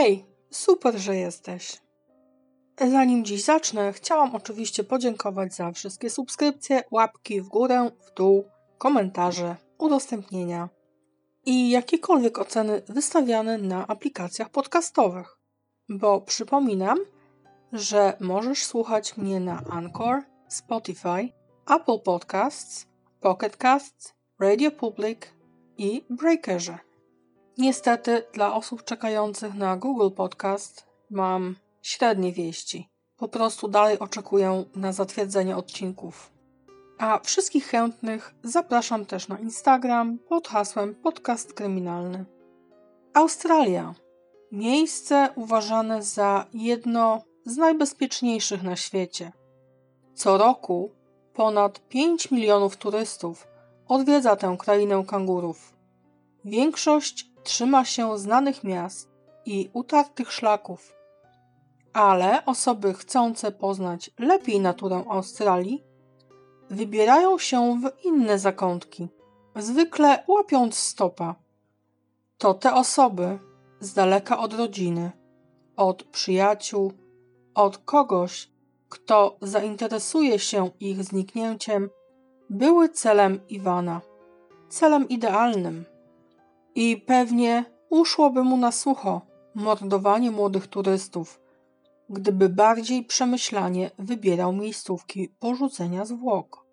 Hej, super, że jesteś. Zanim dziś zacznę, chciałam oczywiście podziękować za wszystkie subskrypcje, łapki w górę, w dół, komentarze, udostępnienia i jakiekolwiek oceny wystawiane na aplikacjach podcastowych. Bo przypominam, że możesz słuchać mnie na Anchor, Spotify, Apple Podcasts, Pocket Casts, Radio Public i Breakerze. Niestety dla osób czekających na Google Podcast mam średnie wieści. Po prostu dalej oczekuję na zatwierdzenie odcinków. A wszystkich chętnych zapraszam też na Instagram pod hasłem Podcast Kryminalny. Australia. Miejsce uważane za jedno z najbezpieczniejszych na świecie. Co roku ponad 5 milionów turystów odwiedza tę krainę kangurów. Większość trzyma się znanych miast i utartych szlaków. Ale osoby chcące poznać lepiej naturę Australii wybierają się w inne zakątki, zwykle łapiąc stopa. To te osoby z daleka od rodziny, od przyjaciół, od kogoś, kto zainteresuje się ich zniknięciem, były celem Iwana, celem idealnym. I pewnie uszłoby mu na sucho mordowanie młodych turystów, gdyby bardziej przemyślanie wybierał miejscówki porzucenia zwłok.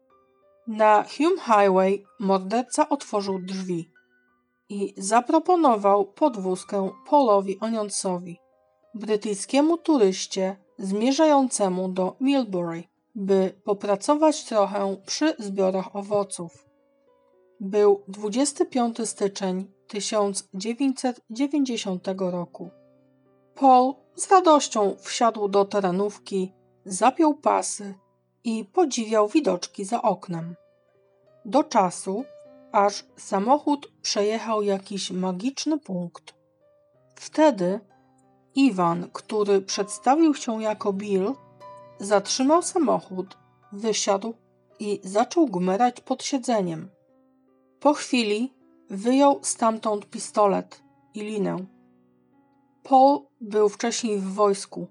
Na Hume Highway morderca otworzył drzwi i zaproponował podwózkę Paulowi Onionsowi, brytyjskiemu turyście zmierzającemu do Milbury, by popracować trochę przy zbiorach owoców. Był 25 styczeń 1990 roku. Paul z radością wsiadł do terenówki, zapiął pasy i podziwiał widoczki za oknem. Do czasu, aż samochód przejechał jakiś magiczny punkt. Wtedy Iwan, który przedstawił się jako Bill, zatrzymał samochód, wysiadł i zaczął gmerać pod siedzeniem. Po chwili wyjął stamtąd pistolet i linę. Paul był wcześniej w wojsku.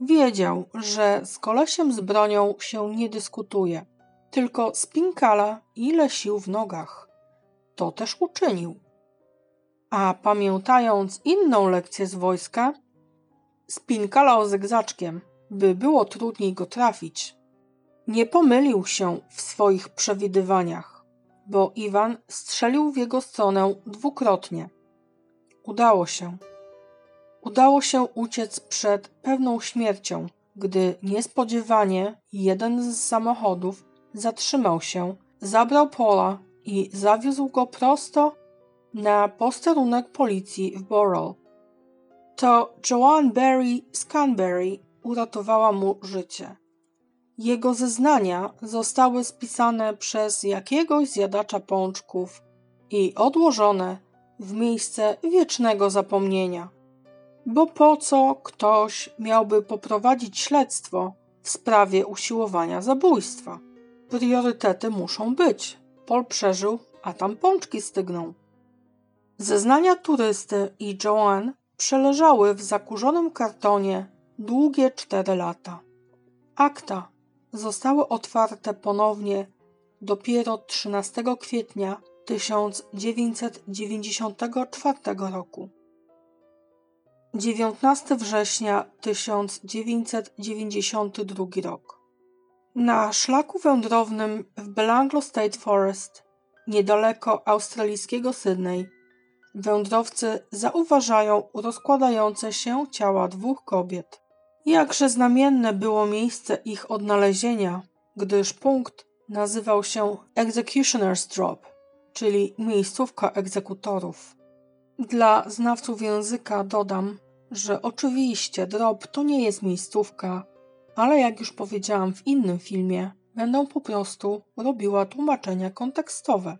Wiedział, że z kolesiem z bronią się nie dyskutuje, tylko spinkala ile sił w nogach. To też uczynił. A pamiętając inną lekcję z wojska, spinkalał zygzaczkiem, by było trudniej go trafić. Nie pomylił się w swoich przewidywaniach, bo Iwan strzelił w jego stronę dwukrotnie. Udało się. Udało się uciec przed pewną śmiercią, gdy niespodziewanie jeden z samochodów zatrzymał się, zabrał Paula i zawiózł go prosto na posterunek policji w Boral. To Joanne Berry-Scanberry uratowała mu życie. Jego zeznania zostały spisane przez jakiegoś zjadacza pączków i odłożone w miejsce wiecznego zapomnienia. Bo po co ktoś miałby poprowadzić śledztwo w sprawie usiłowania zabójstwa? Priorytety muszą być. Paul przeżył, a tam pączki stygną. Zeznania turysty i Joanne przeleżały w zakurzonym kartonie długie 4 lata. Akta zostały otwarte ponownie dopiero 13 kwietnia 1994 roku. 19 września 1992 rok. Na szlaku wędrownym w Belanglo State Forest, niedaleko australijskiego Sydney, wędrowcy zauważają rozkładające się ciała 2 kobiet. Jakże znamienne było miejsce ich odnalezienia, gdyż punkt nazywał się Executioner's Drop, czyli miejscówka egzekutorów. Dla znawców języka dodam, że oczywiście drop to nie jest miejscówka, ale jak już powiedziałam w innym filmie, będę po prostu robiła tłumaczenia kontekstowe.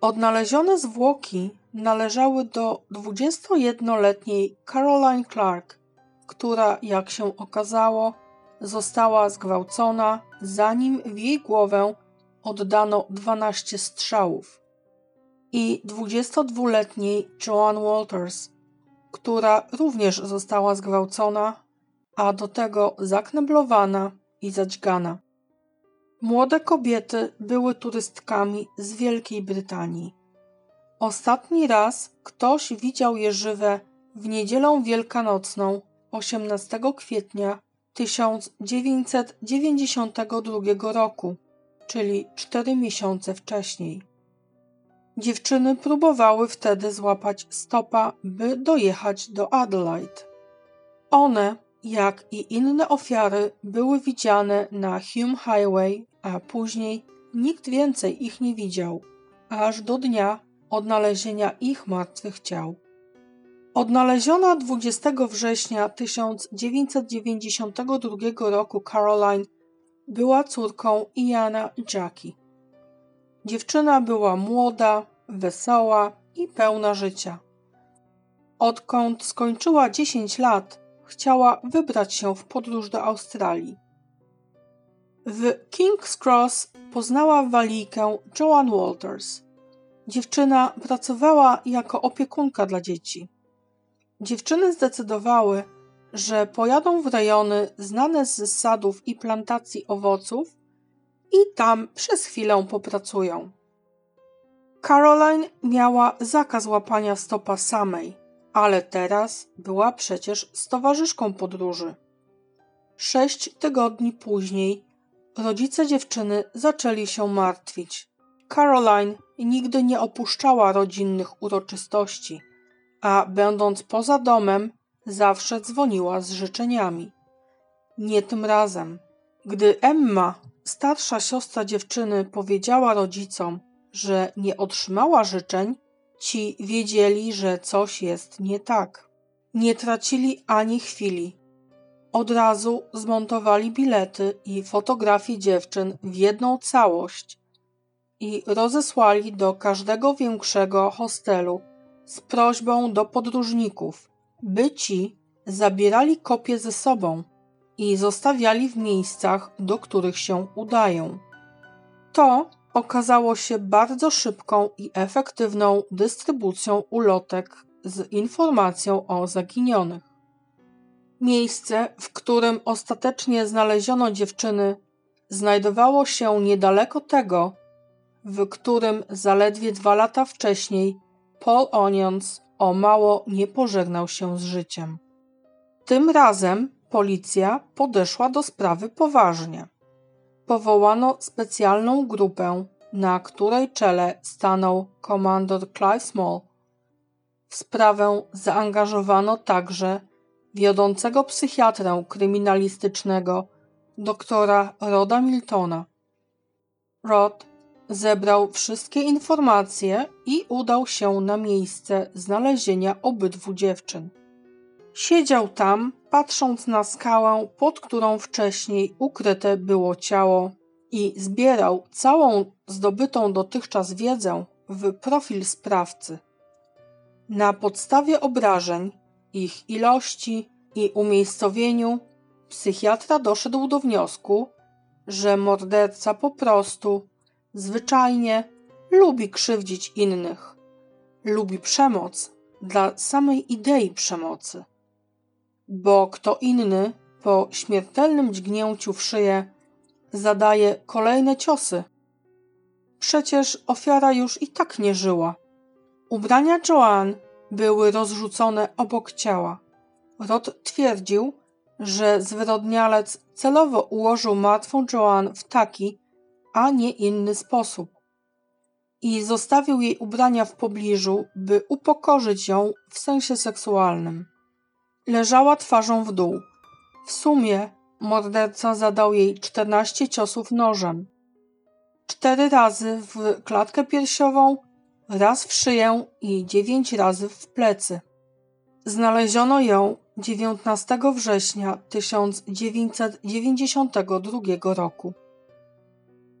Odnalezione zwłoki należały do 21-letniej Caroline Clark, która, jak się okazało, została zgwałcona, zanim w jej głowę oddano 12 strzałów. I 22-letniej Joan Walters, która również została zgwałcona, a do tego zakneblowana i zadźgana. Młode kobiety były turystkami z Wielkiej Brytanii. Ostatni raz ktoś widział je żywe w niedzielę wielkanocną 18 kwietnia 1992 roku, czyli 4 miesiące wcześniej. Dziewczyny próbowały wtedy złapać stopa, by dojechać do Adelaide. One, jak i inne ofiary, były widziane na Hume Highway, a później nikt więcej ich nie widział, aż do dnia odnalezienia ich martwych ciał. Odnaleziona 20 września 1992 roku Caroline była córką Iana i Jackie. Dziewczyna była młoda, wesoła i pełna życia. Odkąd skończyła 10 lat, chciała wybrać się w podróż do Australii. W King's Cross poznała walijkę Joan Walters. Dziewczyna pracowała jako opiekunka dla dzieci. Dziewczyny zdecydowały, że pojadą w rejony znane z sadów i plantacji owoców i tam przez chwilę popracują. Caroline miała zakaz łapania stopa samej, ale teraz była przecież z towarzyszką podróży. 6 tygodni później rodzice dziewczyny zaczęli się martwić. Caroline nigdy nie opuszczała rodzinnych uroczystości, a będąc poza domem zawsze dzwoniła z życzeniami. Nie tym razem. Gdy Emma, starsza siostra dziewczyny, powiedziała rodzicom, że nie otrzymała życzeń, ci wiedzieli, że coś jest nie tak. Nie tracili ani chwili. Od razu zmontowali bilety i fotografie dziewczyn w jedną całość i rozesłali do każdego większego hostelu z prośbą do podróżników, by ci zabierali kopie ze sobą i zostawiali w miejscach, do których się udają. To okazało się bardzo szybką i efektywną dystrybucją ulotek z informacją o zaginionych. Miejsce, w którym ostatecznie znaleziono dziewczyny, znajdowało się niedaleko tego, w którym zaledwie 2 lata wcześniej Paul Onions o mało nie pożegnał się z życiem. Tym razem policja podeszła do sprawy poważnie. Powołano specjalną grupę, na której czele stanął komandor Clive Small. W sprawę zaangażowano także wiodącego psychiatrę kryminalistycznego doktora Roda Miltona. Rod zebrał wszystkie informacje i udał się na miejsce znalezienia obydwu dziewczyn. Siedział tam, patrząc na skałę, pod którą wcześniej ukryte było ciało, i zbierał całą zdobytą dotychczas wiedzę w profil sprawcy. Na podstawie obrażeń, ich ilości i umiejscowieniu psychiatra doszedł do wniosku, że morderca po prostu zwyczajnie lubi krzywdzić innych, lubi przemoc dla samej idei przemocy. Bo kto inny po śmiertelnym dźgnięciu w szyję zadaje kolejne ciosy. Przecież ofiara już i tak nie żyła. Ubrania Joanne były rozrzucone obok ciała. Rod twierdził, że zwyrodnialec celowo ułożył martwą Joanne w taki, a nie inny sposób i zostawił jej ubrania w pobliżu, by upokorzyć ją w sensie seksualnym. Leżała twarzą w dół. W sumie morderca zadał jej 14 ciosów nożem. 4 razy w klatkę piersiową, raz w szyję i 9 razy w plecy. Znaleziono ją 19 września 1992 roku.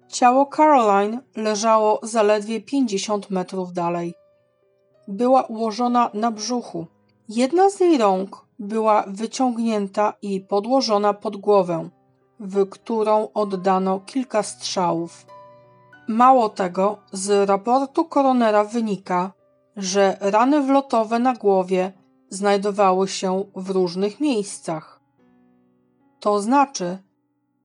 Ciało Caroline leżało zaledwie 50 metrów dalej. Była ułożona na brzuchu. Jedna z jej rąk była wyciągnięta i podłożona pod głowę, w którą oddano kilka strzałów. Mało tego, z raportu koronera wynika, że rany wlotowe na głowie znajdowały się w różnych miejscach. To znaczy,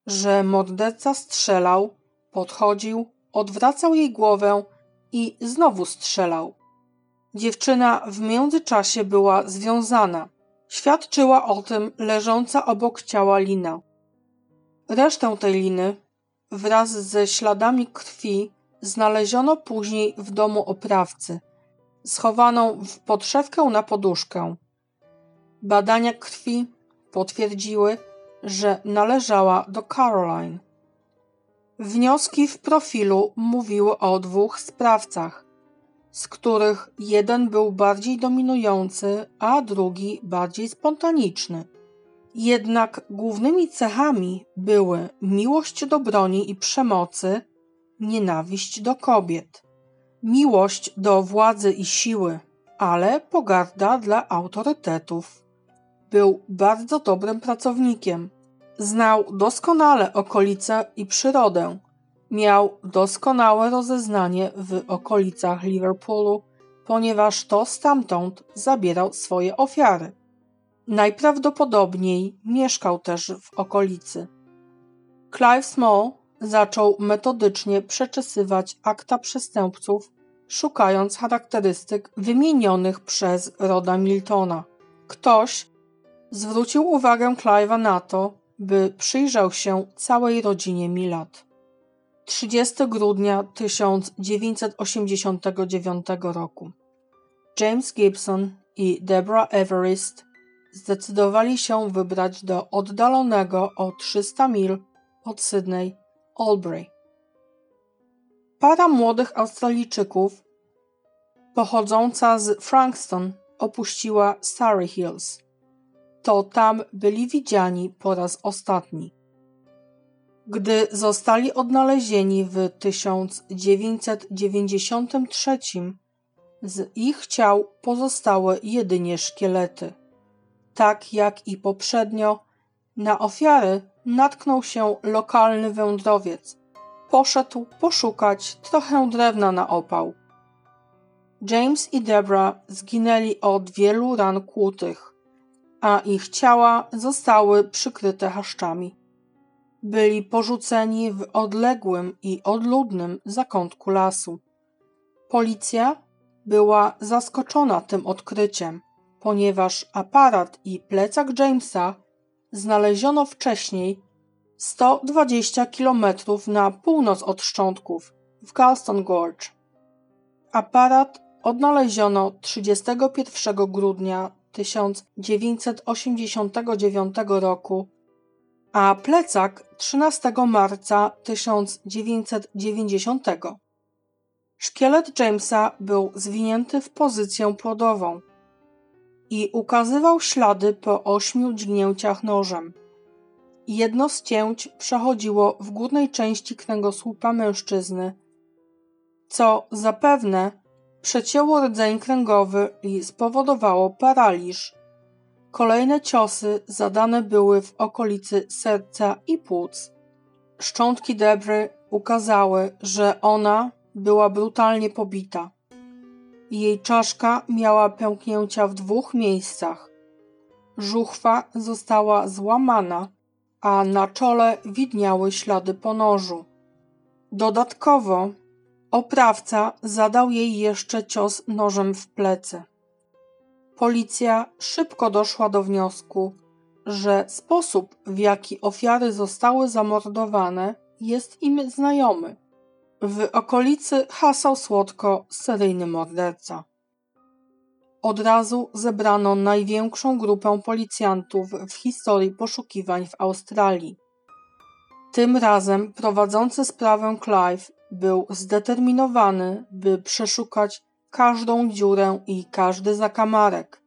że morderca strzelał, podchodził, odwracał jej głowę i znowu strzelał. Dziewczyna w międzyczasie była związana. Świadczyła o tym leżąca obok ciała lina. Resztę tej liny wraz ze śladami krwi znaleziono później w domu oprawcy, schowaną w podszewkę na poduszkę. Badania krwi potwierdziły, że należała do Caroline. Wnioski w profilu mówiły o dwóch sprawcach, z których jeden był bardziej dominujący, a drugi bardziej spontaniczny. Jednak głównymi cechami były miłość do broni i przemocy, nienawiść do kobiet, miłość do władzy i siły, ale pogarda dla autorytetów. Był bardzo dobrym pracownikiem. Znał doskonale okolice i przyrodę. Miał doskonałe rozeznanie w okolicach Liverpoolu, ponieważ to stamtąd zabierał swoje ofiary. Najprawdopodobniej mieszkał też w okolicy. Clive Small zaczął metodycznie przeczesywać akta przestępców, szukając charakterystyk wymienionych przez Roda Miltona. Ktoś zwrócił uwagę Clive'a na to, by przyjrzał się całej rodzinie Milat. 30 grudnia 1989 roku James Gibson i Deborah Everest zdecydowali się wybrać do oddalonego o 300 mil od Sydney Albury. Para młodych Australijczyków pochodząca z Frankston opuściła Surrey Hills. To tam byli widziani po raz ostatni. Gdy zostali odnalezieni w 1993, z ich ciał pozostały jedynie szkielety. Tak jak i poprzednio, na ofiary natknął się lokalny wędrowiec. Poszedł poszukać trochę drewna na opał. James i Deborah zginęli od wielu ran kłutych, a ich ciała zostały przykryte haszczami. Byli porzuceni w odległym i odludnym zakątku lasu. Policja była zaskoczona tym odkryciem, ponieważ aparat i plecak Jamesa znaleziono wcześniej 120 km na północ od szczątków w Galston Gorge. Aparat odnaleziono 31 grudnia 1989 roku, a plecak 13 marca 1990. Szkielet Jamesa był zwinięty w pozycję płodową i ukazywał ślady po 8 dźgnięciach nożem. Jedno z cięć przechodziło w górnej części kręgosłupa mężczyzny, co zapewne przecięło rdzeń kręgowy i spowodowało paraliż. Kolejne ciosy zadane były w okolicy serca i płuc. Szczątki Debry ukazały, że ona była brutalnie pobita. Jej czaszka miała pęknięcia w 2 miejscach. Żuchwa została złamana, a na czole widniały ślady po nożu. Dodatkowo oprawca zadał jej jeszcze cios nożem w plecy. Policja szybko doszła do wniosku, że sposób, w jaki ofiary zostały zamordowane, jest im znajomy. W okolicy hasał słodko seryjny morderca. Od razu zebrano największą grupę policjantów w historii poszukiwań w Australii. Tym razem prowadzący sprawę Clive był zdeterminowany, by przeszukać każdą dziurę i każdy zakamarek.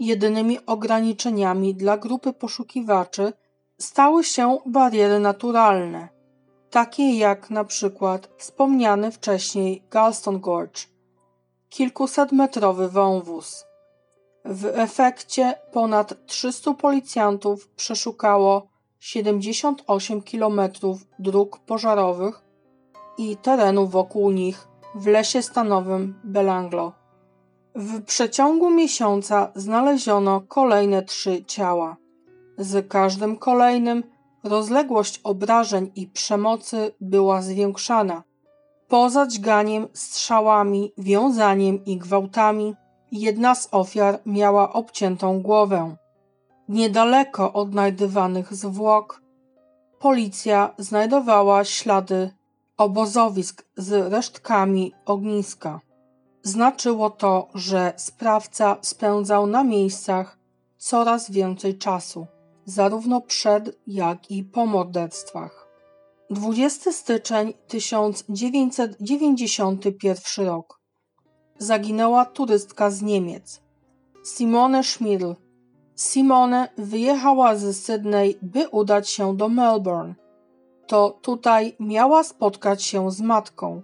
Jedynymi ograniczeniami dla grupy poszukiwaczy stały się bariery naturalne, takie jak na przykład wspomniany wcześniej Galston Gorge, kilkusetmetrowy wąwóz. W efekcie ponad 300 policjantów przeszukało 78 km dróg pożarowych i terenu wokół nich w lesie stanowym Belanglo, W przeciągu miesiąca znaleziono kolejne 3 ciała. Z każdym kolejnym rozległość obrażeń i przemocy była zwiększana. Poza dźganiem, strzałami, wiązaniem i gwałtami, jedna z ofiar miała obciętą głowę. Niedaleko odnajdywanych zwłok policja znajdowała ślady obozowisk z resztkami ogniska. Znaczyło to, że sprawca spędzał na miejscach coraz więcej czasu, zarówno przed, jak i po morderstwach. 20 styczeń 1991 rok. Zaginęła turystka z Niemiec, Simone Schmidl. Simone wyjechała z Sydney, by udać się do Melbourne. To tutaj miała spotkać się z matką.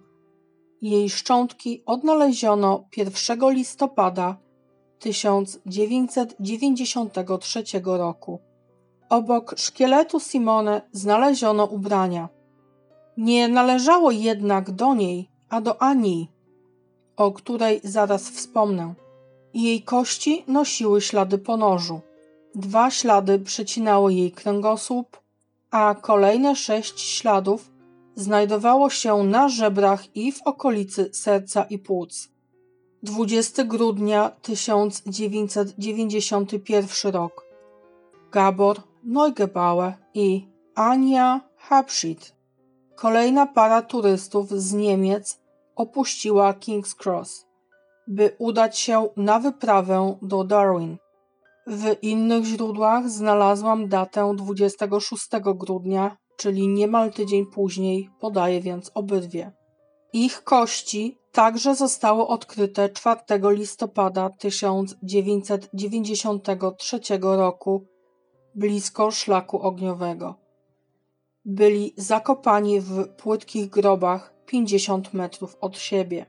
Jej szczątki odnaleziono 1 listopada 1993 roku. Obok szkieletu Simone znaleziono ubrania. Nie należało jednak do niej, a do Ani, o której zaraz wspomnę. Jej kości nosiły ślady po nożu. 2 ślady przecinały jej kręgosłup, a kolejne 6 śladów znajdowało się na żebrach i w okolicy serca i płuc. 20 grudnia 1991 rok. Gabor Neugebauer i Anja Habshit. Kolejna para turystów z Niemiec opuściła King's Cross, by udać się na wyprawę do Darwin. W innych źródłach znalazłam datę 26 grudnia, czyli niemal tydzień później, podaję więc obydwie. Ich kości także zostały odkryte 4 listopada 1993 roku blisko szlaku ogniowego. Byli zakopani w płytkich grobach 50 metrów od siebie.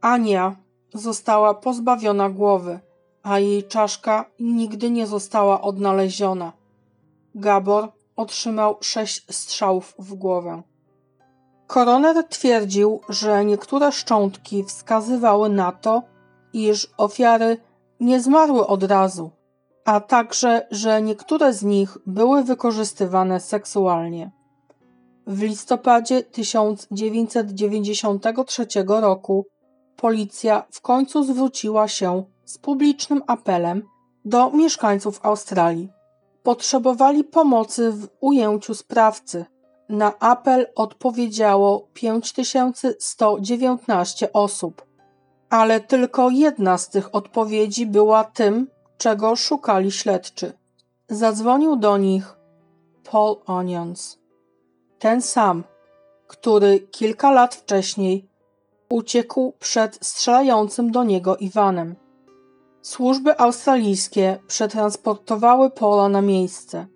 Ania została pozbawiona głowy, a jej czaszka nigdy nie została odnaleziona. Gabor otrzymał 6 strzałów w głowę. Koroner twierdził, że niektóre szczątki wskazywały na to, iż ofiary nie zmarły od razu, a także, że niektóre z nich były wykorzystywane seksualnie. W listopadzie 1993 roku policja w końcu zwróciła się z publicznym apelem do mieszkańców Australii. Potrzebowali pomocy w ujęciu sprawcy. Na apel odpowiedziało 5119 osób, ale tylko jedna z tych odpowiedzi była tym, czego szukali śledczy. Zadzwonił do nich Paul Onions, ten sam, który kilka lat wcześniej uciekł przed strzelającym do niego Iwanem. Służby australijskie przetransportowały Paula na miejsce.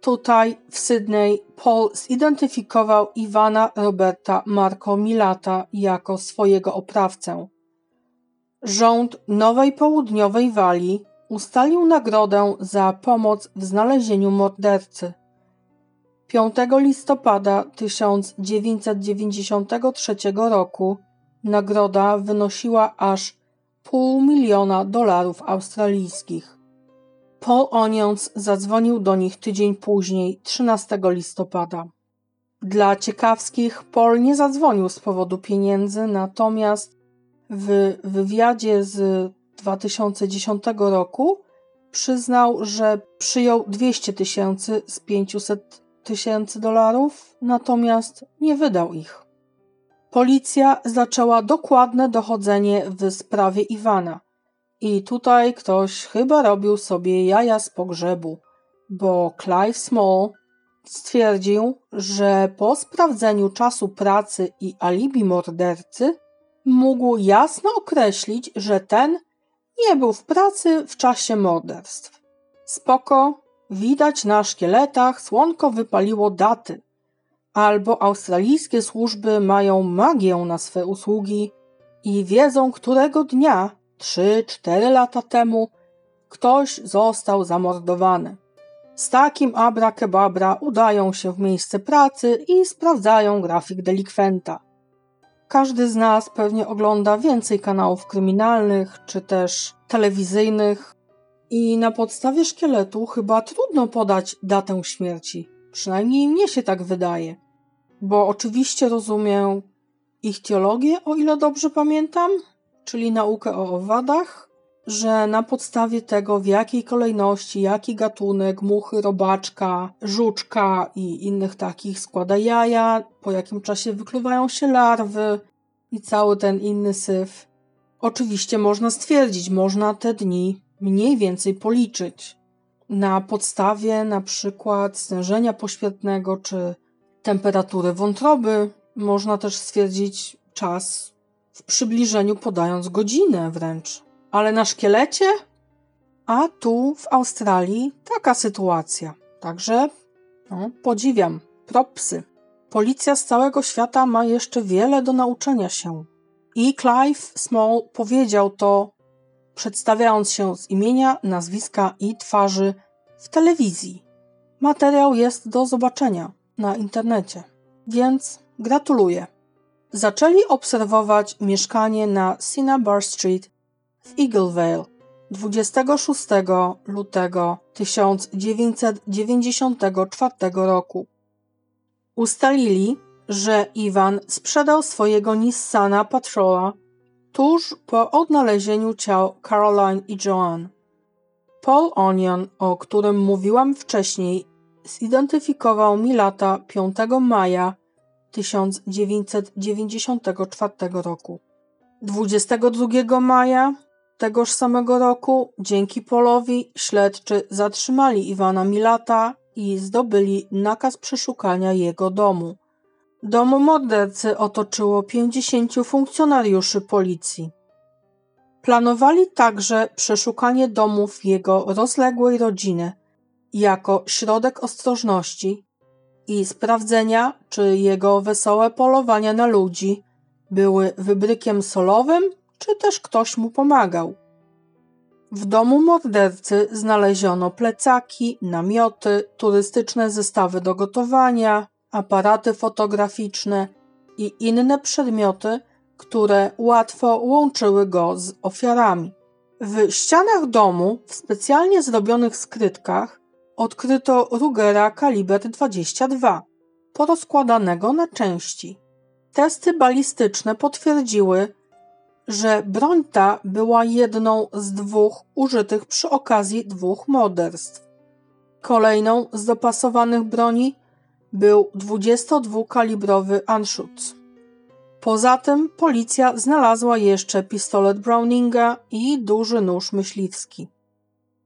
Tutaj, w Sydney, Paul zidentyfikował Ivana Roberta Marco Milata jako swojego oprawcę. Rząd Nowej Południowej Walii ustalił nagrodę za pomoc w znalezieniu mordercy. 5 listopada 1993 roku nagroda wynosiła aż $500,000 australijskich. Paul Onions zadzwonił do nich tydzień później, 13 listopada. Dla ciekawskich Paul nie zadzwonił z powodu pieniędzy, natomiast w wywiadzie z 2010 roku przyznał, że przyjął $200,000 z $500,000, natomiast nie wydał ich. Policja zaczęła dokładne dochodzenie w sprawie Iwana. I tutaj ktoś chyba robił sobie jaja z pogrzebu, bo Clive Small stwierdził, że po sprawdzeniu czasu pracy i alibi mordercy mógł jasno określić, że ten nie był w pracy w czasie morderstw. Spoko, widać na szkieletach, słonko wypaliło daty. Albo australijskie służby mają magię na swe usługi i wiedzą, którego dnia, 3-4 lata temu, ktoś został zamordowany. Z takim abrakebabra udają się w miejsce pracy i sprawdzają grafik delikwenta. Każdy z nas pewnie ogląda więcej kanałów kryminalnych czy też telewizyjnych i na podstawie szkieletu chyba trudno podać datę śmierci. Przynajmniej mnie się tak wydaje, bo oczywiście rozumiem ichtiologię, o ile dobrze pamiętam, czyli naukę o owadach, że na podstawie tego, w jakiej kolejności, jaki gatunek muchy, robaczka, żuczka i innych takich składa jaja, po jakim czasie wykluwają się larwy i cały ten inny syf. Oczywiście można stwierdzić, można te dni mniej więcej policzyć. Na podstawie na przykład stężenia poświatnego czy temperatury wątroby można też stwierdzić czas w przybliżeniu, podając godzinę wręcz. Ale na szkielecie? A tu w Australii taka sytuacja. Także podziwiam. Propsy. Policja z całego świata ma jeszcze wiele do nauczenia się. I Clive Small powiedział to, przedstawiając się z imienia, nazwiska i twarzy w telewizji. Materiał jest do zobaczenia na internecie, więc gratuluję. Zaczęli obserwować mieszkanie na Cinnabar Street w Eaglevale 26 lutego 1994 roku. Ustalili, że Ivan sprzedał swojego Nissana Patrola tuż po odnalezieniu ciał Caroline i Joan. Paul Onion, o którym mówiłam wcześniej, zidentyfikował Milata 5 maja 1994 roku. 22 maja tegoż samego roku dzięki Polowi śledczy zatrzymali Ivana Milata i zdobyli nakaz przeszukania jego domu. Dom mordercy otoczyło 50 funkcjonariuszy policji. Planowali także przeszukanie domów jego rozległej rodziny jako środek ostrożności i sprawdzenia, czy jego wesołe polowania na ludzi były wybrykiem solowym, czy też ktoś mu pomagał. W domu mordercy znaleziono plecaki, namioty, turystyczne zestawy do gotowania, aparaty fotograficzne i inne przedmioty, które łatwo łączyły go z ofiarami. W ścianach domu, w specjalnie zrobionych skrytkach, odkryto Rugera kaliber 22, porozkładanego na części. Testy balistyczne potwierdziły, że broń ta była jedną z dwóch użytych przy okazji dwóch morderstw. Kolejną z dopasowanych broni był 22-kalibrowy Anschutz. Poza tym policja znalazła jeszcze pistolet Browninga i duży nóż myśliwski.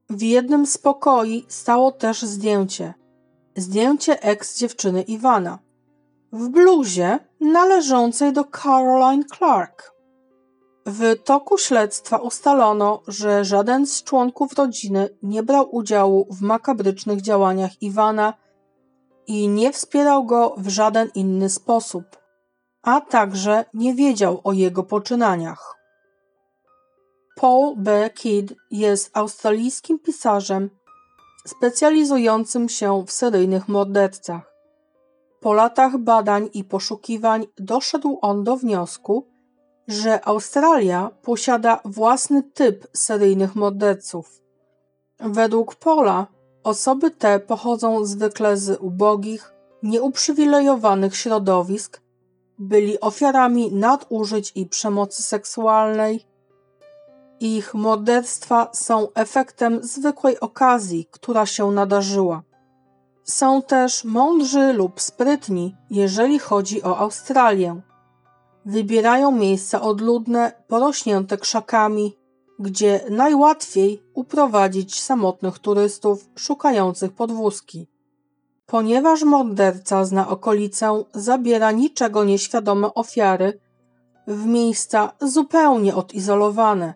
W jednym z pokoi stało też zdjęcie. Zdjęcie ex-dziewczyny Iwana. W bluzie należącej do Caroline Clark. W toku śledztwa ustalono, że żaden z członków rodziny nie brał udziału w makabrycznych działaniach Iwana i nie wspierał go w żaden inny sposób, a także nie wiedział o jego poczynaniach. Paul B. Kidd jest australijskim pisarzem specjalizującym się w seryjnych mordercach. Po latach badań i poszukiwań doszedł on do wniosku, że Australia posiada własny typ seryjnych morderców. Według Paula osoby te pochodzą zwykle z ubogich, nieuprzywilejowanych środowisk, byli ofiarami nadużyć i przemocy seksualnej. Ich morderstwa są efektem zwykłej okazji, która się nadarzyła. Są też mądrzy lub sprytni, jeżeli chodzi o Australię. Wybierają miejsca odludne, porośnięte krzakami, gdzie najłatwiej uprowadzić samotnych turystów szukających podwózki. Ponieważ morderca zna okolicę, zabiera niczego nieświadome ofiary w miejsca zupełnie odizolowane,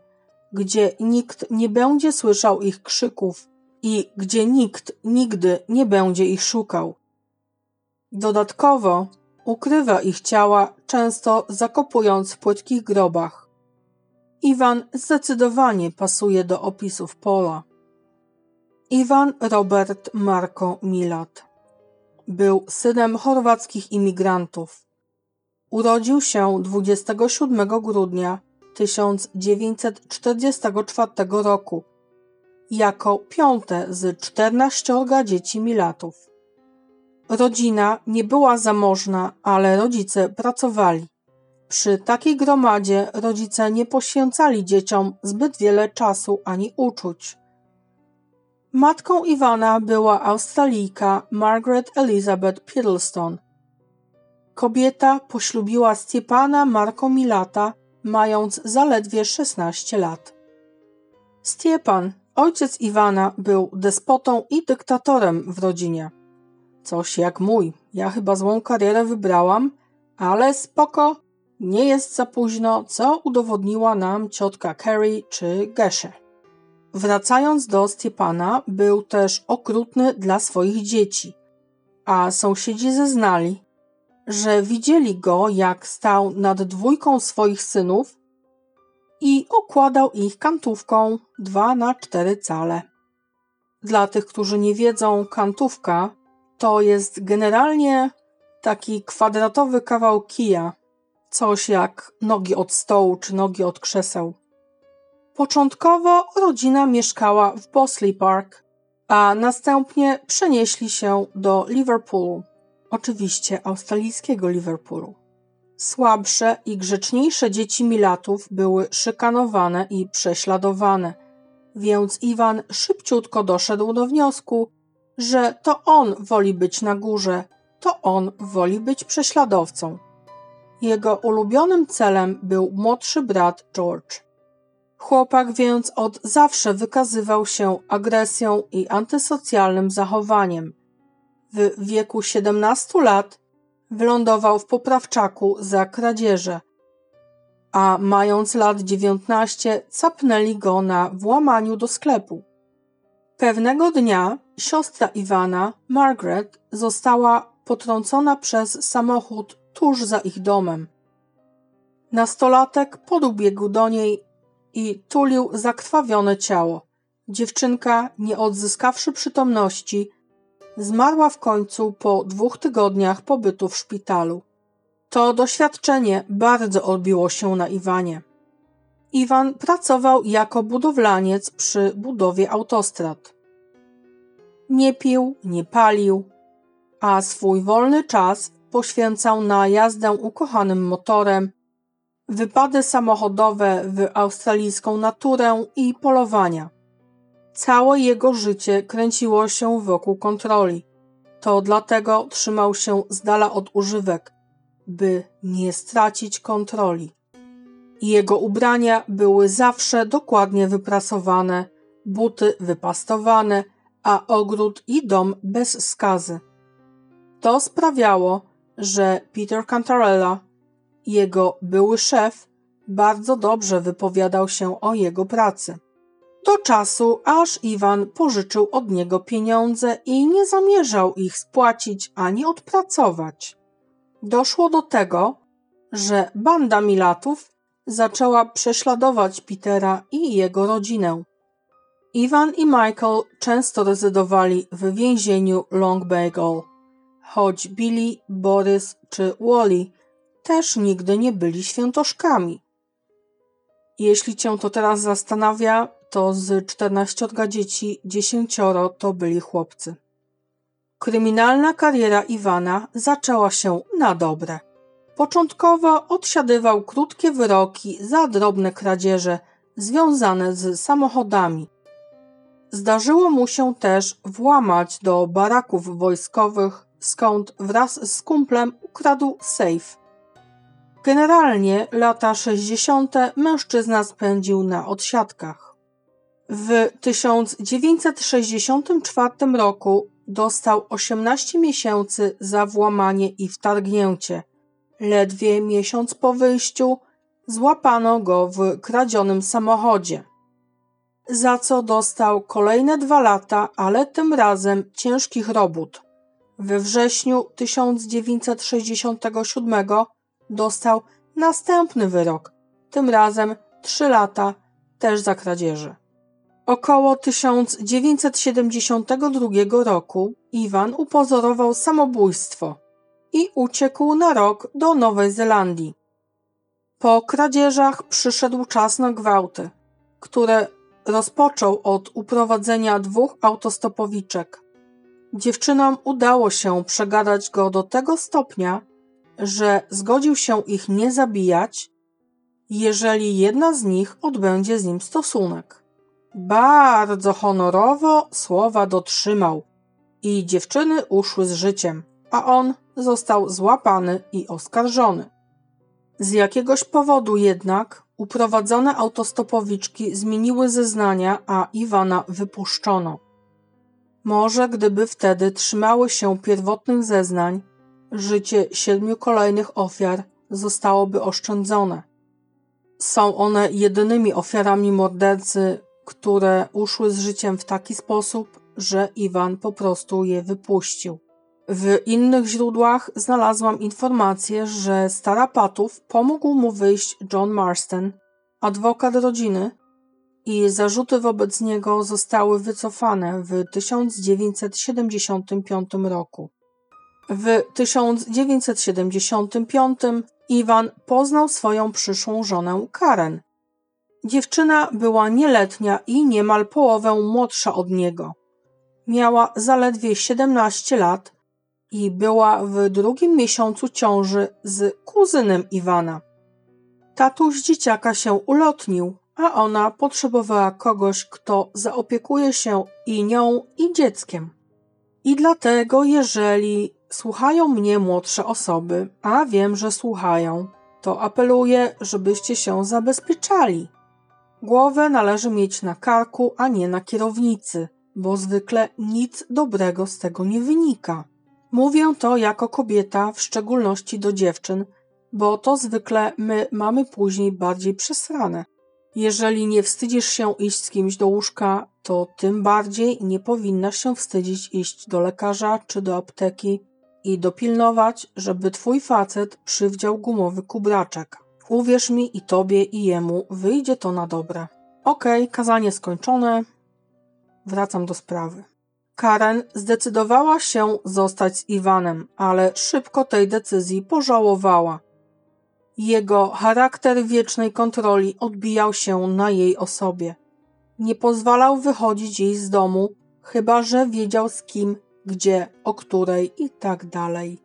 gdzie nikt nie będzie słyszał ich krzyków i gdzie nikt nigdy nie będzie ich szukał. Dodatkowo ukrywa ich ciała, często zakopując w płytkich grobach. Ivan zdecydowanie pasuje do opisów Paula. Ivan Robert Marco Milat był synem chorwackich imigrantów. Urodził się 27 grudnia 1944 roku jako piąte z 14 dzieci Milatów. Rodzina nie była zamożna, ale rodzice pracowali. Przy takiej gromadzie rodzice nie poświęcali dzieciom zbyt wiele czasu ani uczuć. Matką Iwana była Australijka Margaret Elizabeth Piddleston. Kobieta poślubiła Stepana Marco Milata, mając zaledwie 16 lat. Stepan, ojciec Iwana, był despotą i dyktatorem w rodzinie. Coś jak mój, ja chyba złą karierę wybrałam, ale spoko, nie jest za późno, co udowodniła nam ciotka Carrie czy Geshe. Wracając do Stepana, był też okrutny dla swoich dzieci, a sąsiedzi zeznali, że widzieli go, jak stał nad dwójką swoich synów i okładał ich kantówką 2x4 cale. Dla tych, którzy nie wiedzą, kantówka to jest generalnie taki kwadratowy kawał kija, coś jak nogi od stołu czy nogi od krzeseł. Początkowo rodzina mieszkała w Bosley Park, a następnie przenieśli się do Liverpoolu. Oczywiście australijskiego Liverpoolu. Słabsze i grzeczniejsze dzieci Milatów były szykanowane i prześladowane, więc Iwan szybciutko doszedł do wniosku, że to on woli być na górze, to on woli być prześladowcą. Jego ulubionym celem był młodszy brat George. Chłopak więc od zawsze wykazywał się agresją i antysocjalnym zachowaniem. W wieku 17 lat wylądował w poprawczaku za kradzieże, a mając lat 19 capnęli go na włamaniu do sklepu. Pewnego dnia siostra Iwana, Margaret, została potrącona przez samochód tuż za ich domem. Nastolatek podbiegł do niej i tulił zakrwawione ciało. Dziewczynka, nie odzyskawszy przytomności, zmarła w końcu po 2 tygodniach pobytu w szpitalu. To doświadczenie bardzo odbiło się na Iwanie. Iwan pracował jako budowlaniec przy budowie autostrad. Nie pił, nie palił, a swój wolny czas poświęcał na jazdę ukochanym motorem, wypady samochodowe w australijską naturę i polowania. Całe jego życie kręciło się wokół kontroli. To dlatego trzymał się z dala od używek, by nie stracić kontroli. Jego ubrania były zawsze dokładnie wyprasowane, buty wypastowane, a ogród i dom bez skazy. To sprawiało, że Peter Cantarella, jego były szef, bardzo dobrze wypowiadał się o jego pracy. Do czasu, aż Iwan pożyczył od niego pieniądze i nie zamierzał ich spłacić ani odpracować. Doszło do tego, że banda Milatów zaczęła prześladować Petera i jego rodzinę. Iwan i Michael często rezydowali w więzieniu Long Beagle, choć Billy, Boris czy Wally też nigdy nie byli świętoszkami. Jeśli cię to teraz zastanawia, to z 14 dzieci 10 to byli chłopcy. Kryminalna kariera Iwana zaczęła się na dobre. Początkowo odsiadywał krótkie wyroki za drobne kradzieże związane z samochodami. Zdarzyło mu się też włamać do baraków wojskowych, skąd wraz z kumplem ukradł sejf. Generalnie lata 60. mężczyzna spędził na odsiadkach. W 1964 roku dostał 18 miesięcy za włamanie i wtargnięcie. Ledwie miesiąc po wyjściu złapano go w kradzionym samochodzie, za co dostał kolejne 2 lata, ale tym razem ciężkich robót. We wrześniu 1967 dostał następny wyrok, tym razem 3 lata, też za kradzieże. Około 1972 roku Iwan upozorował samobójstwo. i uciekł na rok do Nowej Zelandii. Po kradzieżach przyszedł czas na gwałty, które rozpoczął od uprowadzenia 2 autostopowiczek. Dziewczynom udało się przegadać go do tego stopnia, że zgodził się ich nie zabijać, jeżeli jedna z nich odbędzie z nim stosunek. Bardzo honorowo słowa dotrzymał i dziewczyny uszły z życiem, a on został złapany i oskarżony. Z jakiegoś powodu jednak uprowadzone autostopowiczki zmieniły zeznania, a Iwana wypuszczono. Może gdyby wtedy trzymały się pierwotnych zeznań, życie 7 kolejnych ofiar zostałoby oszczędzone. Są one jedynymi ofiarami mordercy, które uszły z życiem w taki sposób, że Iwan po prostu je wypuścił. W innych źródłach znalazłam informację, że z tarapatów pomógł mu wyjść John Marston, adwokat rodziny, i zarzuty wobec niego zostały wycofane w 1975 roku. W 1975 Iwan poznał swoją przyszłą żonę Karen. Dziewczyna była nieletnia i niemal połowę młodsza od niego. Miała zaledwie 17 lat i była w 2 miesiącu ciąży z kuzynem Iwana. Tatuś dzieciaka się ulotnił, a ona potrzebowała kogoś, kto zaopiekuje się i nią, i dzieckiem. I dlatego, jeżeli słuchają mnie młodsze osoby, a wiem, że słuchają, to apeluję, żebyście się zabezpieczali. Głowę należy mieć na karku, a nie na kierownicy, bo zwykle nic dobrego z tego nie wynika. Mówię to jako kobieta, w szczególności do dziewczyn, bo to zwykle my mamy później bardziej przesrane. Jeżeli nie wstydzisz się iść z kimś do łóżka, to tym bardziej nie powinnaś się wstydzić iść do lekarza czy do apteki i dopilnować, żeby twój facet przywdział gumowy kubraczek. Uwierz mi, i tobie, i jemu wyjdzie to na dobre. Okej, kazanie skończone. Wracam do sprawy. Karen zdecydowała się zostać z Iwanem, ale szybko tej decyzji pożałowała. Jego charakter wiecznej kontroli odbijał się na jej osobie. Nie pozwalał wychodzić jej z domu, chyba że wiedział z kim, gdzie, o której i tak dalej.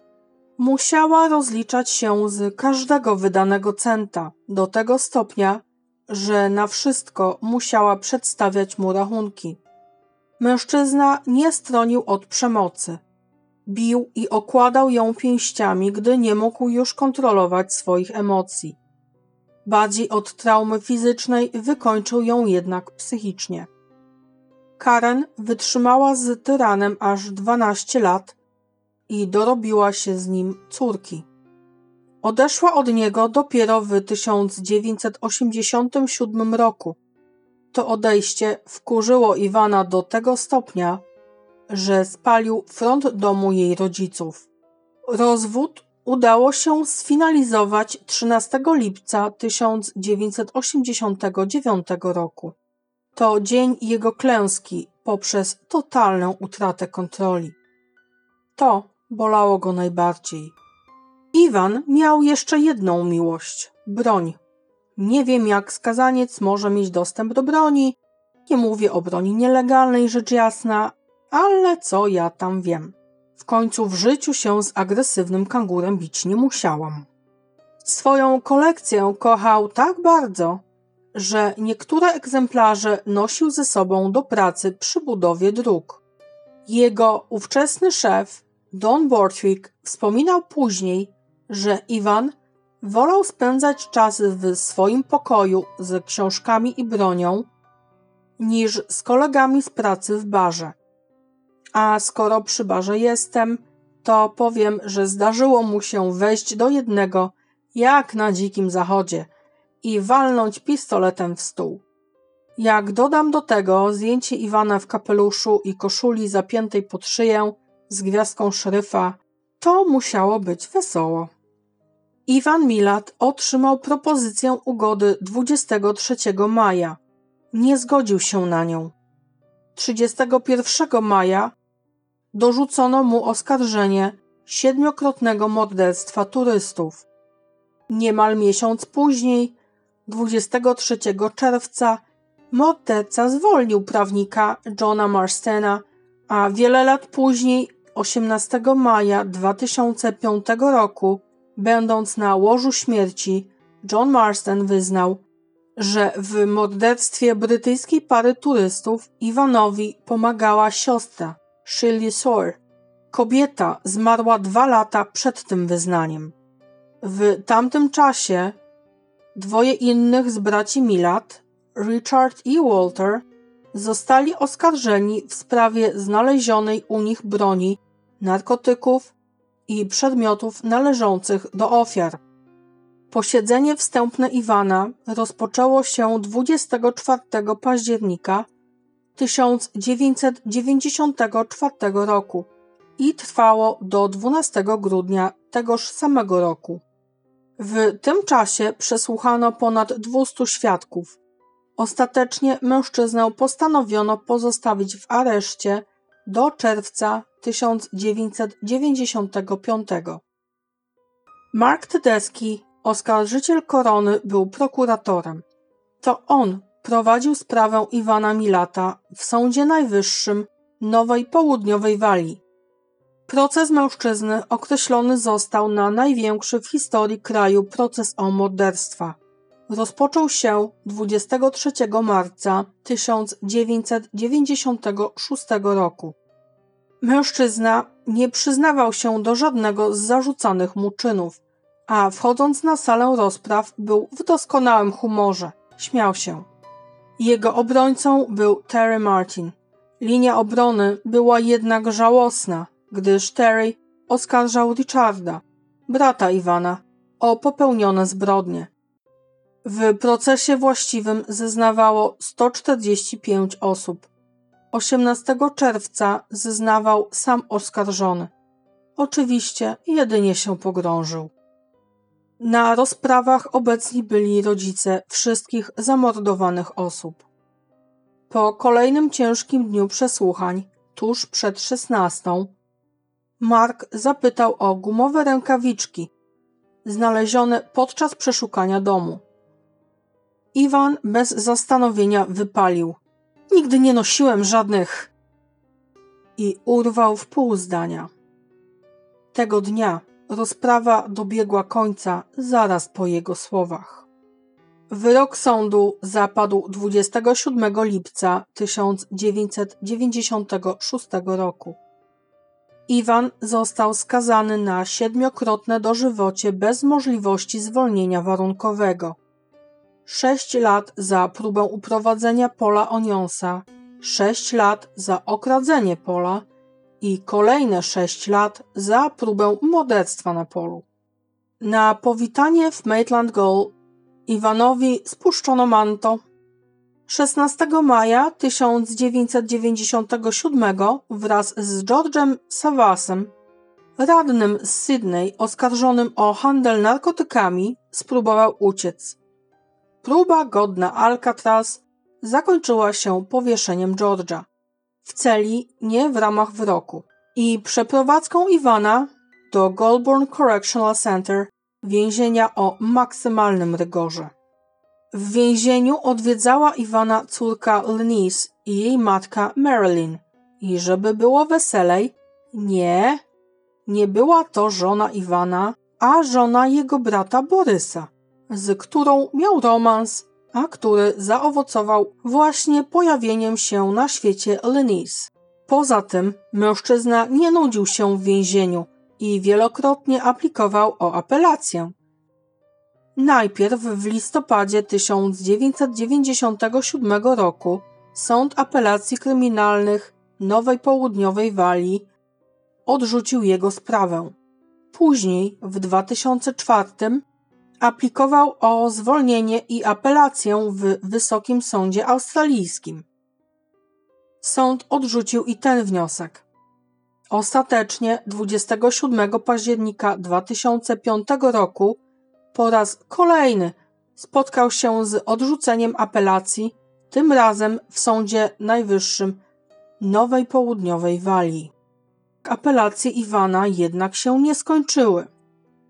Musiała rozliczać się z każdego wydanego centa, do tego stopnia, że na wszystko musiała przedstawiać mu rachunki. Mężczyzna nie stronił od przemocy. Bił i okładał ją pięściami, gdy nie mógł już kontrolować swoich emocji. Bardziej od traumy fizycznej wykończył ją jednak psychicznie. Karen wytrzymała z tyranem aż 12 lat i dorobiła się z nim córki. Odeszła od niego dopiero w 1987 roku. To odejście wkurzyło Iwana do tego stopnia, że spalił front domu jej rodziców. Rozwód udało się sfinalizować 13 lipca 1989 roku. To dzień jego klęski poprzez totalną utratę kontroli. To bolało go najbardziej. Iwan miał jeszcze jedną miłość – broń. Nie wiem, jak skazaniec może mieć dostęp do broni, nie mówię o broni nielegalnej, rzecz jasna, ale co ja tam wiem. W końcu w życiu się z agresywnym kangurem bić nie musiałam. Swoją kolekcję kochał tak bardzo, że niektóre egzemplarze nosił ze sobą do pracy przy budowie dróg. Jego ówczesny szef, Don Borthwick, wspominał później, że Iwan wolał spędzać czas w swoim pokoju z książkami i bronią niż z kolegami z pracy w barze. A skoro przy barze jestem, to powiem, że zdarzyło mu się wejść do jednego, jak na Dzikim Zachodzie, i walnąć pistoletem w stół. Jak dodam do tego zdjęcie Iwana w kapeluszu i koszuli zapiętej pod szyję z gwiazdką szeryfa, to musiało być wesoło. Iwan Milat otrzymał propozycję ugody 23 maja. Nie zgodził się na nią. 31 maja dorzucono mu oskarżenie siedmiokrotnego morderstwa turystów. Niemal miesiąc później, 23 czerwca, morderca zwolnił prawnika Johna Marstona, a wiele lat później, 18 maja 2005 roku, będąc na łożu śmierci, John Marston wyznał, że w morderstwie brytyjskiej pary turystów Ivanowi pomagała siostra, Shirley Sawyer. Kobieta zmarła 2 lata przed tym wyznaniem. W tamtym czasie dwoje innych z braci Milat, Richard i Walter, zostali oskarżeni w sprawie znalezionej u nich broni, narkotyków i przedmiotów należących do ofiar. Posiedzenie wstępne Iwana rozpoczęło się 24 października 1994 roku i trwało do 12 grudnia tegoż samego roku. W tym czasie przesłuchano ponad 200 świadków. Ostatecznie mężczyznę postanowiono pozostawić w areszcie do czerwca 1995. Mark Tedeschi, oskarżyciel korony, był prokuratorem. To on prowadził sprawę Ivana Milata w Sądzie Najwyższym Nowej Południowej Walii. Proces mężczyzny określony został na największy w historii kraju proces o morderstwa. Rozpoczął się 23 marca 1996 roku. Mężczyzna nie przyznawał się do żadnego z zarzucanych mu czynów, a wchodząc na salę rozpraw był w doskonałym humorze. Śmiał się. Jego obrońcą był Terry Martin. Linia obrony była jednak żałosna, gdyż Terry oskarżał Richarda, brata Iwana, o popełnione zbrodnie. W procesie właściwym zeznawało 145 osób. 18 czerwca zeznawał sam oskarżony. Oczywiście jedynie się pogrążył. Na rozprawach obecni byli rodzice wszystkich zamordowanych osób. Po kolejnym ciężkim dniu przesłuchań, tuż przed 16:00, Mark zapytał o gumowe rękawiczki znalezione podczas przeszukania domu. Iwan bez zastanowienia wypalił: „Nigdy nie nosiłem żadnych” i urwał w pół zdania. Tego dnia rozprawa dobiegła końca zaraz po jego słowach. Wyrok sądu zapadł 27 lipca 1996 roku. Iwan został skazany na 7-krotne dożywocie bez możliwości zwolnienia warunkowego. 6 lat za próbę uprowadzenia Paula Onionsa, 6 lat za okradzenie Paula i kolejne 6 lat za próbę morderstwa na polu. Na powitanie w Maitland Goal Iwanowi spuszczono manto. 16 maja 1997 wraz z George'em Savasem, radnym z Sydney oskarżonym o handel narkotykami, spróbował uciec. Próba godna Alcatraz zakończyła się powieszeniem George'a w celi, nie w ramach wyroku, i przeprowadzką Iwana do Goulburn Correctional Center, więzienia o maksymalnym rygorze. W więzieniu odwiedzała Iwana córka Lenice i jej matka Marilyn i żeby było weselej, nie była to żona Iwana, a żona jego brata Borysa, z którą miał romans, a który zaowocował właśnie pojawieniem się na świecie Lenice. Poza tym mężczyzna nie nudził się w więzieniu i wielokrotnie aplikował o apelację. Najpierw w listopadzie 1997 roku Sąd Apelacji Kryminalnych Nowej Południowej Walii odrzucił jego sprawę. Później w 2004 aplikował o zwolnienie i apelację w Wysokim Sądzie Australijskim. Sąd odrzucił i ten wniosek. Ostatecznie 27 października 2005 roku po raz kolejny spotkał się z odrzuceniem apelacji, tym razem w Sądzie Najwyższym Nowej Południowej Walii. apelacje Iwana jednak się nie skończyły.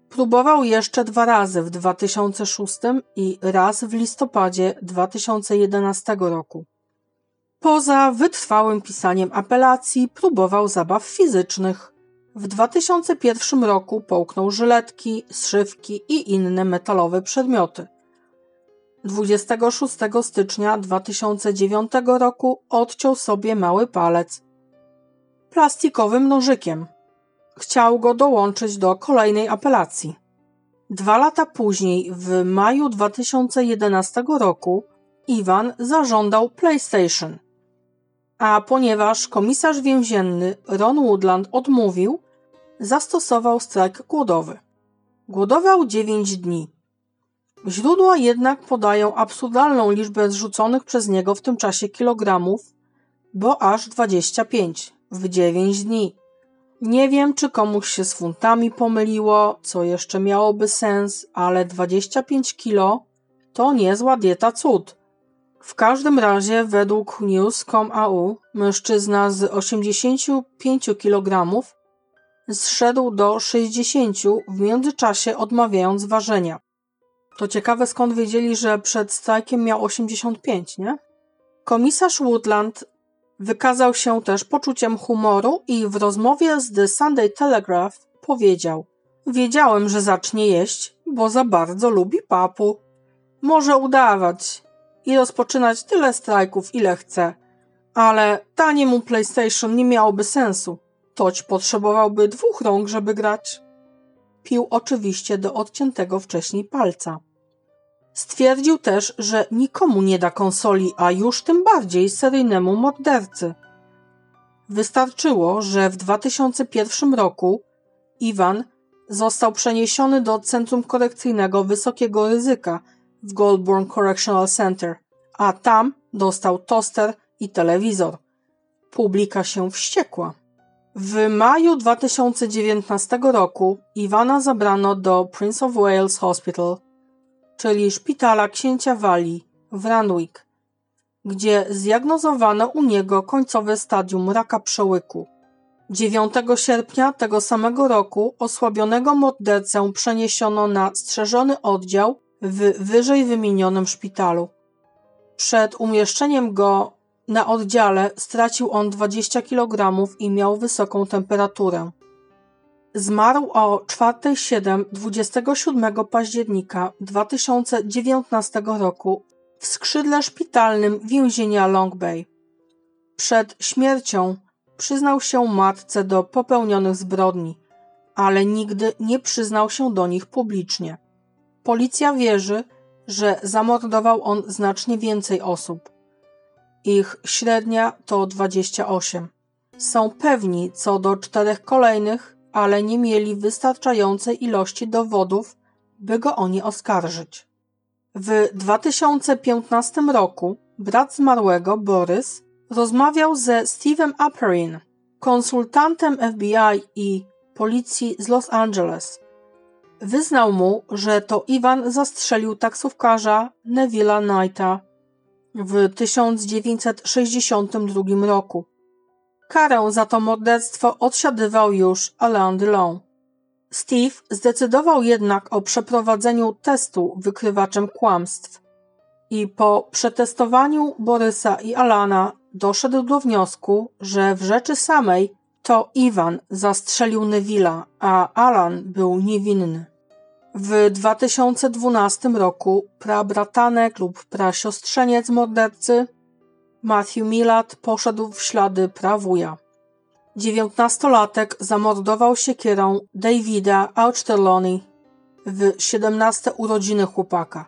Próbował jeszcze 2 razy w 2006 i raz w listopadzie 2011 roku. Poza wytrwałym pisaniem apelacji próbował zabaw fizycznych. W 2001 roku połknął żyletki, zszywki i inne metalowe przedmioty. 26 stycznia 2009 roku odciął sobie mały palec plastikowym nożykiem. Chciał go dołączyć do kolejnej apelacji. 2 lata później, w maju 2011 roku, Iwan zażądał PlayStation. A ponieważ komisarz więzienny Ron Woodland odmówił, zastosował strajk głodowy. Głodował 9 dni. Źródła jednak podają absurdalną liczbę zrzuconych przez niego w tym czasie kilogramów, bo aż 25 w 9 dni. Nie wiem, czy komuś się z funtami pomyliło, co jeszcze miałoby sens, ale 25 kilo to niezła dieta cud. W każdym razie według news.com.au mężczyzna z 85 kg zszedł do 60 w międzyczasie, odmawiając ważenia. To ciekawe, skąd wiedzieli, że przed strajkiem miał 85, nie? Komisarz Woodland wykazał się też poczuciem humoru i w rozmowie z The Sunday Telegraph powiedział: „Wiedziałem, że zacznie jeść, bo za bardzo lubi papu. Może udawać i rozpoczynać tyle strajków, ile chce, ale danie mu PlayStation nie miałoby sensu. Toć potrzebowałby 2 rąk, żeby grać”. Pił oczywiście do odciętego wcześniej palca. Stwierdził też, że nikomu nie da konsoli, a już tym bardziej seryjnemu mordercy. Wystarczyło, że w 2001 roku Iwan został przeniesiony do Centrum Korekcyjnego Wysokiego Ryzyka w Goulburn Correctional Center, a tam dostał toster i telewizor. Publika się wściekła. W maju 2019 roku Iwana zabrano do Prince of Wales Hospital, czyli szpitala księcia Walii w Randwick, gdzie zdiagnozowano u niego końcowe stadium raka przełyku. 9 sierpnia tego samego roku osłabionego mordercę przeniesiono na strzeżony oddział w wyżej wymienionym szpitalu. Przed umieszczeniem go na oddziale stracił on 20 kg i miał wysoką temperaturę. Zmarł o 4:07 27 października 2019 roku w skrzydle szpitalnym więzienia Long Bay. Przed śmiercią przyznał się matce do popełnionych zbrodni, ale nigdy nie przyznał się do nich publicznie. Policja wierzy, że zamordował on znacznie więcej osób. Ich średnia to 28. Są pewni co do 4 kolejnych, ale nie mieli wystarczającej ilości dowodów, by go o nie oskarżyć. W 2015 roku brat zmarłego, Borys, rozmawiał ze Steve'em Aperin, konsultantem FBI i policji z Los Angeles. Wyznał mu, że to Iwan zastrzelił taksówkarza Neville'a Knighta w 1962 roku. Karę za to morderstwo odsiadywał już Alain Delon. Steve zdecydował jednak o przeprowadzeniu testu wykrywaczem kłamstw i po przetestowaniu Borysa i Alana doszedł do wniosku, że w rzeczy samej to Iwan zastrzelił Neville'a, a Alan był niewinny. W 2012 roku prabratanek lub prasiostrzeniec mordercy Matthew Milat poszedł w ślady prawuja. 19-latek zamordował siekierą Davida Auchterlony w 17 urodziny chłopaka.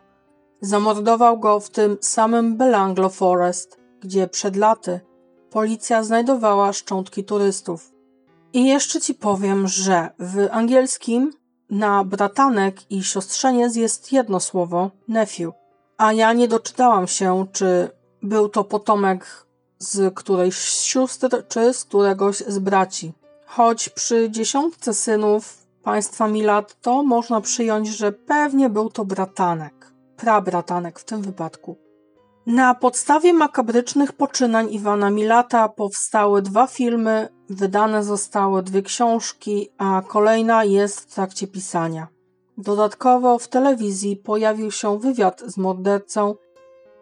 Zamordował go w tym samym Belanglo Forest, gdzie przed laty policja znajdowała szczątki turystów. I jeszcze ci powiem, że w angielskim na bratanek i siostrzeniec jest jedno słowo – nephew, a ja nie doczytałam się, czy był to potomek z którejś z sióstr, czy z któregoś z braci. Choć przy 10 synów państwa Milat to można przyjąć, że pewnie był to bratanek, prabratanek w tym wypadku. Na podstawie makabrycznych poczynań Iwana Milata powstały 2 filmy, wydane zostały 2 książki, a kolejna jest w trakcie pisania. Dodatkowo w telewizji pojawił się wywiad z mordercą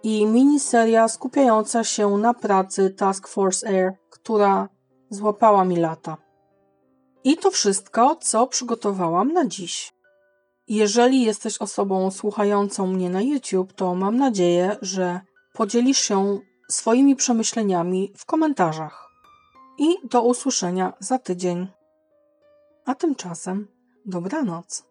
i miniseria skupiająca się na pracy Task Force Air, która złapała Milata. I to wszystko, co przygotowałam na dziś. Jeżeli jesteś osobą słuchającą mnie na YouTube, to mam nadzieję, że podzielisz się swoimi przemyśleniami w komentarzach. I do usłyszenia za tydzień. A tymczasem dobranoc.